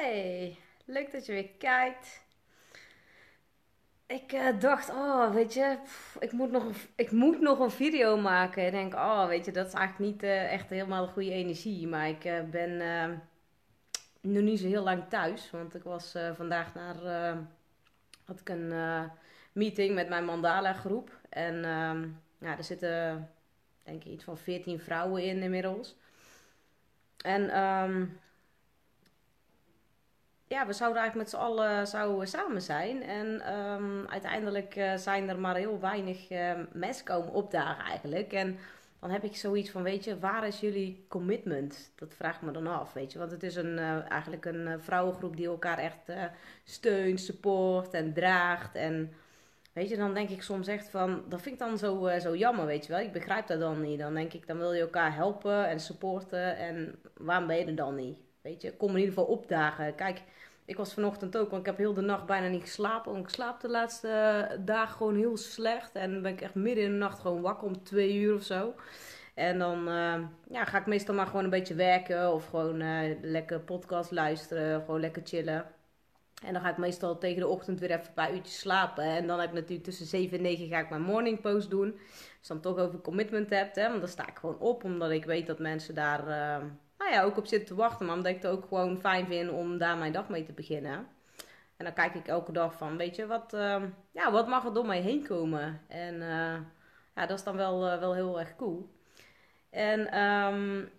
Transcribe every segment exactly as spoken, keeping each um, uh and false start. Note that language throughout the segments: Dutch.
Hey, leuk dat je weer kijkt. Ik eh, dacht, oh weet je, pff, ik, moet nog een, ik moet nog een video maken. Ik denk, oh weet je, dat is eigenlijk niet eh, echt helemaal de goede energie. Maar ik eh, ben eh, nog niet zo heel lang thuis. Want ik was eh, vandaag naar, eh, had ik een eh, meeting met mijn Mandala groep. En eh, ja, er zitten denk ik iets van veertien vrouwen in inmiddels. En um, ja, we zouden eigenlijk met z'n allen zouden we samen zijn. En um, uiteindelijk uh, zijn er maar heel weinig uh, mensen komen opdagen eigenlijk. En dan heb ik zoiets van, weet je, waar is jullie commitment? Dat vraag ik me dan af, weet je. Want het is een, uh, eigenlijk een uh, vrouwengroep die elkaar echt uh, steunt, support en draagt. En weet je, dan denk ik soms echt van, dat vind ik dan zo, uh, zo jammer, weet je wel. Ik begrijp dat dan niet. Dan denk ik, dan wil je elkaar helpen en supporten. En waarom ben je er dan niet? Weet je, kom in ieder geval opdagen. Kijk, ik was vanochtend ook, want ik heb heel de nacht bijna niet geslapen. Want ik slaap de laatste dagen gewoon heel slecht. En dan ben ik echt midden in de nacht gewoon wakker om twee uur of zo. En dan uh, ja, ga ik meestal maar gewoon een beetje werken. Of gewoon uh, lekker podcast luisteren. Of gewoon lekker chillen. En dan ga ik meestal tegen de ochtend weer even een paar uurtjes slapen. En dan heb ik natuurlijk tussen zeven en negen ga ik mijn morning post doen. Dus dan toch over commitment hebt. Hè? Want dan sta ik gewoon op. Omdat ik weet dat mensen daar uh, nou ja, ook op zitten te wachten. Maar omdat ik het ook gewoon fijn vind om daar mijn dag mee te beginnen. En dan kijk ik elke dag van, weet je, wat, uh, ja, wat mag er door mij heen komen? En uh, ja, dat is dan wel, uh, wel heel erg cool. En Um,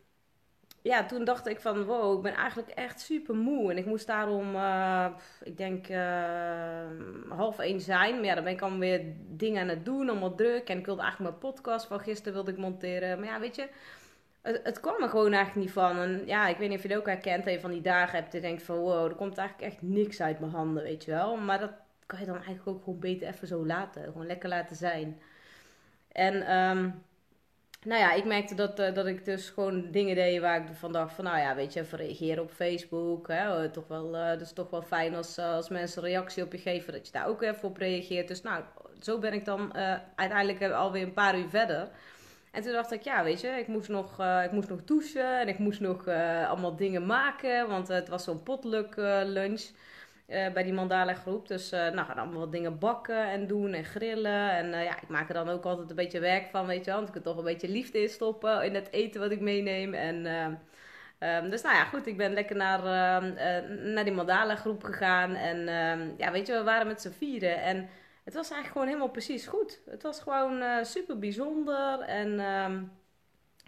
ja, toen dacht ik van, wow, ik ben eigenlijk echt super moe. En ik moest daarom, uh, ik denk, uh, half één zijn. Maar ja, dan ben ik allemaal weer dingen aan het doen, allemaal druk. En ik wilde eigenlijk mijn podcast van gisteren wilde ik monteren. Maar ja, weet je, het, het kwam er gewoon eigenlijk niet van. En ja, ik weet niet of je het ook herkent, dat je van die dagen hebt. Je denkt van, wow, er komt eigenlijk echt niks uit mijn handen, weet je wel. Maar dat kan je dan eigenlijk ook gewoon beter even zo laten. Gewoon lekker laten zijn. En Um, nou ja, ik merkte dat, uh, dat ik dus gewoon dingen deed waar ik van dacht van, nou ja, weet je, even reageren op Facebook. Hè, toch wel, uh, dat is toch wel fijn als, uh, als mensen een reactie op je geven, dat je daar ook even op reageert. Dus nou, zo ben ik dan uh, uiteindelijk alweer een paar uur verder. En toen dacht ik, ja, weet je, ik moest nog, uh, ik moest nog douchen en ik moest nog uh, allemaal dingen maken. Want uh, het was zo'n potluck uh, lunch uh, bij die Mandala groep. Dus uh, nou, gaan allemaal wat dingen bakken en doen en grillen. En uh, ja, ik maak er dan ook altijd een beetje werk van, weet je wel. Want ik kan toch een beetje liefde in stoppen in het eten wat ik meeneem. En uh, um, dus nou ja, goed, ik ben lekker naar, uh, uh, naar die Mandala groep gegaan. En uh, ja, weet je, we waren met z'n vieren. En het was eigenlijk gewoon helemaal precies goed. Het was gewoon uh, super bijzonder. En uh,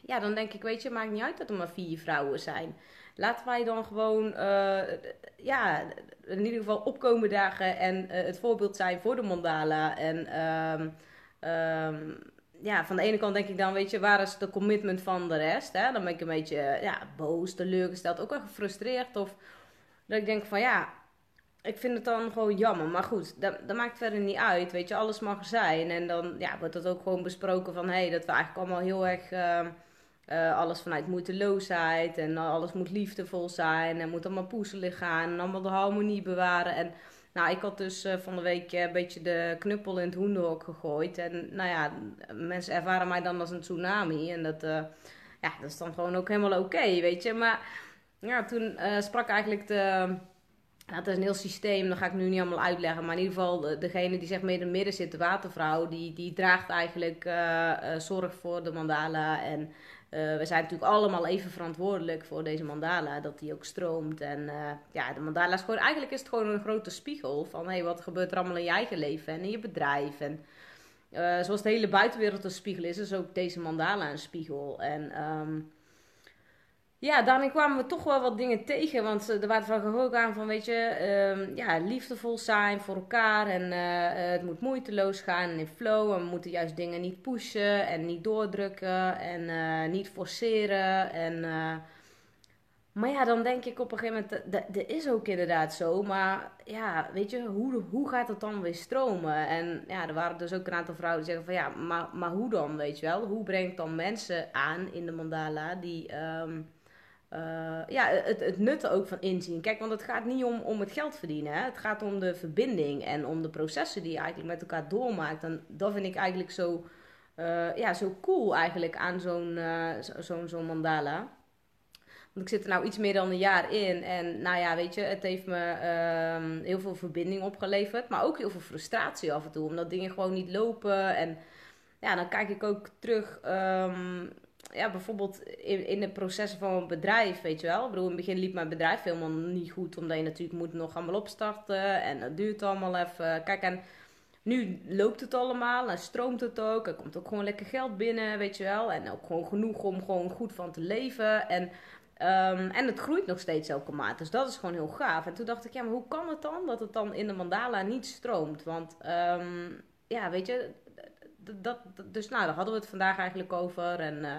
ja, dan denk ik, weet je, maakt niet uit dat er maar vier vrouwen zijn. Laten wij dan gewoon, uh, ja, in ieder geval opkomen dagen en uh, het voorbeeld zijn voor de Mandala. En um, um, ja, van de ene kant denk ik dan, weet je, waar is de commitment van de rest? Hè? Dan ben ik een beetje ja, boos, teleurgesteld, ook wel gefrustreerd. Of dat ik denk van, ja, ik vind het dan gewoon jammer. Maar goed, dat, dat maakt verder niet uit, weet je, alles mag er zijn. En dan ja, wordt dat ook gewoon besproken van, hé, hey, dat we eigenlijk allemaal heel erg Uh, Uh, alles vanuit moeiteloosheid en alles moet liefdevol zijn en moet allemaal poezelen gaan en allemaal de harmonie bewaren. En nou, ik had dus uh, van de week een beetje de knuppel in het hoenderhok gegooid. En nou ja, mensen ervaren mij dan als een tsunami en dat, uh, ja, dat is dan gewoon ook helemaal oké, okay, weet je. Maar ja, toen uh, sprak eigenlijk de, nou, het is een heel systeem, dat ga ik nu niet allemaal uitleggen. Maar in ieder geval, degene die zeg maar in het midden zit, de watervrouw, die, die draagt eigenlijk uh, uh, zorg voor de Mandala. En uh, we zijn natuurlijk allemaal even verantwoordelijk voor deze Mandala, dat die ook stroomt. En uh, ja, de Mandala is gewoon, eigenlijk is het gewoon een grote spiegel van, hé, hey, wat gebeurt er allemaal in je eigen leven en in je bedrijf. En uh, zoals de hele buitenwereld een spiegel is, is ook deze Mandala een spiegel. En Um, ja, daarin kwamen we toch wel wat dingen tegen, want er waren van ook aan van, weet je, um, ja, liefdevol zijn voor elkaar en uh, het moet moeiteloos gaan en in flow. En we moeten juist dingen niet pushen en niet doordrukken en uh, niet forceren. En, uh, maar ja, dan denk ik op een gegeven moment, dat, dat is ook inderdaad zo, maar ja, weet je, hoe, hoe gaat het dan weer stromen? En ja, er waren dus ook een aantal vrouwen die zeggen van, ja, maar, maar hoe dan, weet je wel? Hoe breng ik dan mensen aan in de Mandala die Um, Uh, ja, het, het nutten ook van inzien. Kijk, want het gaat niet om, om het geld verdienen. Hè? Het gaat om de verbinding en om de processen die je eigenlijk met elkaar doormaakt. En dat vind ik eigenlijk zo, uh, ja, zo cool eigenlijk aan zo'n uh, zo, zo, zo'n Mandala. Want ik zit er nou iets meer dan een jaar in. En nou ja, weet je, het heeft me uh, heel veel verbinding opgeleverd. Maar ook heel veel frustratie af en toe. Omdat dingen gewoon niet lopen. En ja, dan kijk ik ook terug. Um, ja, bijvoorbeeld in, in de processen van mijn bedrijf, weet je wel. Ik bedoel, in het begin liep mijn bedrijf helemaal niet goed. Omdat je natuurlijk moet nog allemaal opstarten. En dat duurt allemaal even. Kijk, en nu loopt het allemaal en stroomt het ook. Er komt ook gewoon lekker geld binnen, weet je wel. En ook gewoon genoeg om gewoon goed van te leven. En... Um, en het groeit nog steeds elke maand. Dus dat is gewoon heel gaaf. En toen dacht ik, ja, maar hoe kan het dan dat het dan in de mandala niet stroomt? Want, um, ja, weet je, dat, dat, dus nou, daar hadden we het vandaag eigenlijk over. En uh,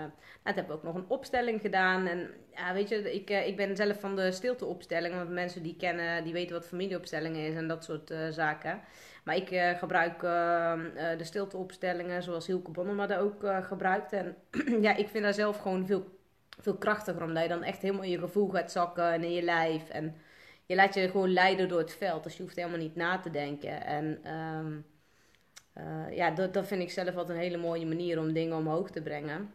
dat hebben we ook nog een opstelling gedaan. En ja, weet je, ik, uh, ik ben zelf van de stilteopstelling. Want mensen die kennen, die weten wat familieopstelling is en dat soort uh, zaken. Maar ik uh, gebruik uh, uh, de stilteopstellingen zoals Hielke Bonnema daar ook uh, gebruikt. En ja, ik vind daar zelf gewoon veel... Veel krachtiger, omdat je dan echt helemaal in je gevoel gaat zakken en in je lijf. En je laat je gewoon leiden door het veld. Dus je hoeft helemaal niet na te denken. En um, uh, ja, dat, dat vind ik zelf altijd een hele mooie manier om dingen omhoog te brengen.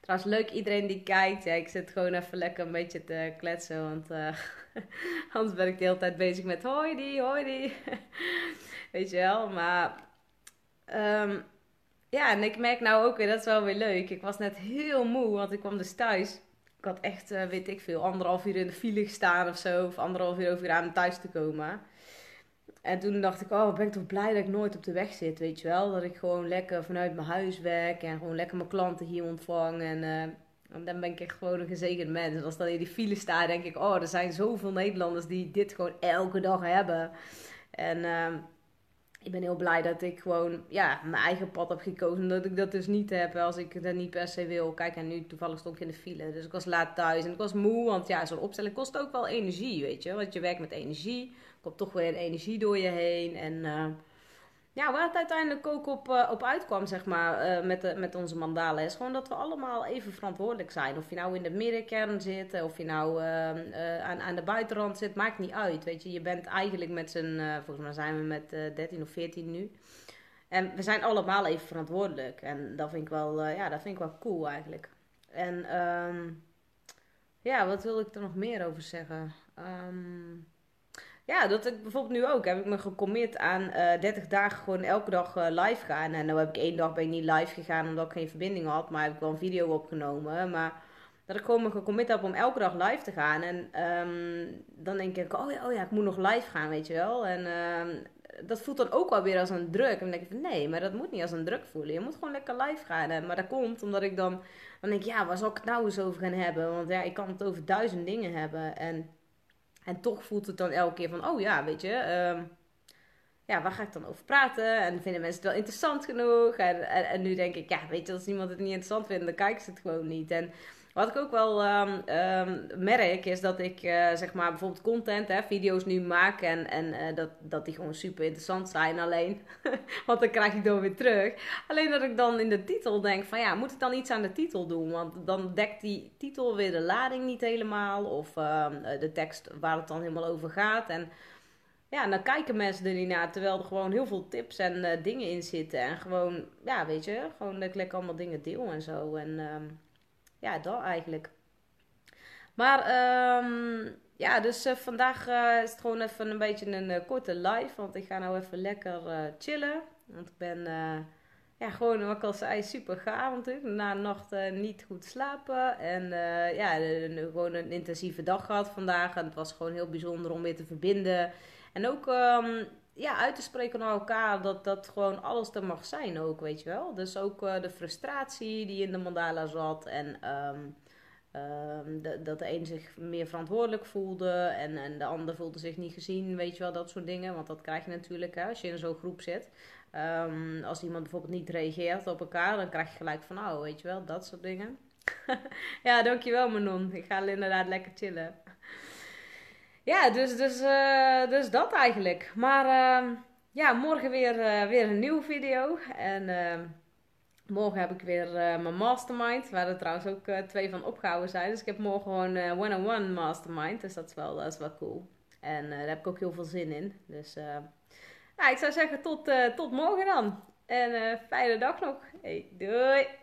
Trouwens, leuk iedereen die kijkt. Ja, ik zit gewoon even lekker een beetje te kletsen. Want uh, anders ben ik de hele tijd bezig met hoi die, hoi die. Weet je wel, maar... Um, Ja, en ik merk nou ook weer, dat is wel weer leuk. Ik was net heel moe, want ik kwam dus thuis. Ik had echt, uh, weet ik veel, anderhalf uur in de file gestaan of zo. Of anderhalf uur over gedaan om thuis te komen. En toen dacht ik, oh, ben ik toch blij dat ik nooit op de weg zit, weet je wel. Dat ik gewoon lekker vanuit mijn huis werk en gewoon lekker mijn klanten hier ontvang. En uh, dan ben ik echt gewoon een gezegend mens. En als dan in die file sta, denk ik, oh, er zijn zoveel Nederlanders die dit gewoon elke dag hebben. En... Uh, Ik ben heel blij dat ik gewoon ja, mijn eigen pad heb gekozen. Dat ik dat dus niet heb als ik dat niet per se wil. Kijk, en nu toevallig stond ik in de file. Dus ik was laat thuis en ik was moe. Want ja, zo'n opstelling kost ook wel energie, weet je. Want je werkt met energie. Er komt toch weer energie door je heen. En uh, ja, waar het uiteindelijk ook op, uh, op uitkwam, zeg maar, uh, met, de, met onze mandala... is gewoon dat we allemaal even verantwoordelijk zijn. Of je nou in de middenkern zit, of je nou uh, uh, aan, aan de buitenrand zit, maakt niet uit. Weet je, je bent eigenlijk met z'n... Uh, volgens mij zijn we met uh, dertien of veertien nu. En we zijn allemaal even verantwoordelijk. En dat vind ik wel, uh, ja, dat vind ik wel cool eigenlijk. En um, ja, wat wil ik er nog meer over zeggen? Um, Ja, dat ik bijvoorbeeld nu ook heb ik me gecommit aan uh, dertig dagen gewoon elke dag uh, live gaan. En nou heb ik één dag ben ik niet live gegaan omdat ik geen verbinding had. Maar heb ik wel een video opgenomen. Maar dat ik gewoon me gecommit heb om elke dag live te gaan. En um, dan denk ik, oh ja, oh ja, ik moet nog live gaan, weet je wel. En um, dat voelt dan ook wel weer als een druk. En dan denk ik van nee, maar dat moet niet als een druk voelen. Je moet gewoon lekker live gaan. En, maar dat komt omdat ik dan, dan denk ja, waar zal ik het nou eens over gaan hebben? Want ja, ik kan het over duizend dingen hebben. En... En toch voelt het dan elke keer van, oh ja, weet je, um, ja, waar ga ik dan over praten? En vinden mensen het wel interessant genoeg? En, en, en nu denk ik, ja, weet je, als iemand het niet interessant vindt, dan kijken ze het gewoon niet. En wat ik ook wel um, um, merk, is dat ik, uh, zeg maar, bijvoorbeeld content, hè, video's nu maak. En, en uh, dat, dat die gewoon super interessant zijn, alleen, want dan krijg ik dan weer terug. Alleen dat ik dan in de titel denk van, ja, moet ik dan iets aan de titel doen? Want dan dekt die titel weer de lading niet helemaal. Of uh, de tekst waar het dan helemaal over gaat. En ja, dan kijken mensen er niet naar, terwijl er gewoon heel veel tips en uh, dingen in zitten. En gewoon, ja, weet je, gewoon dat ik lekker allemaal dingen deel en zo. En... Um, Ja, dat eigenlijk. Maar um, ja, dus uh, vandaag uh, is het gewoon even een beetje een uh, korte live. Want ik ga nou even lekker uh, chillen. Want ik ben, uh, ja, gewoon wat ik al zei, super gaaf natuurlijk. Na een nacht uh, niet goed slapen. En uh, ja, de, de, gewoon een intensieve dag gehad vandaag. En het was gewoon heel bijzonder om weer te verbinden. En ook... Um, Ja, uit te spreken naar elkaar, dat dat gewoon alles er mag zijn ook, weet je wel. Dus ook uh, de frustratie die in de mandala zat en um, um, de, dat de een zich meer verantwoordelijk voelde en, en de ander voelde zich niet gezien, weet je wel, dat soort dingen. Want dat krijg je natuurlijk, hè, als je in zo'n groep zit. Um, als iemand bijvoorbeeld niet reageert op elkaar, dan krijg je gelijk van, nou, oh, weet je wel, dat soort dingen. Ja, dankjewel Manon, ik ga inderdaad lekker chillen. Ja, dus, dus, uh, dus dat eigenlijk. Maar uh, ja, morgen weer, uh, weer een nieuwe video. En uh, morgen heb ik weer uh, mijn mastermind. Waar er trouwens ook uh, twee van opgehouden zijn. Dus ik heb morgen gewoon uh, one-on-one mastermind. Dus dat is wel, dat is wel cool. En uh, daar heb ik ook heel veel zin in. Dus uh, ja, ik zou zeggen tot, uh, tot morgen dan. En uh, fijne dag nog. Hey, doei!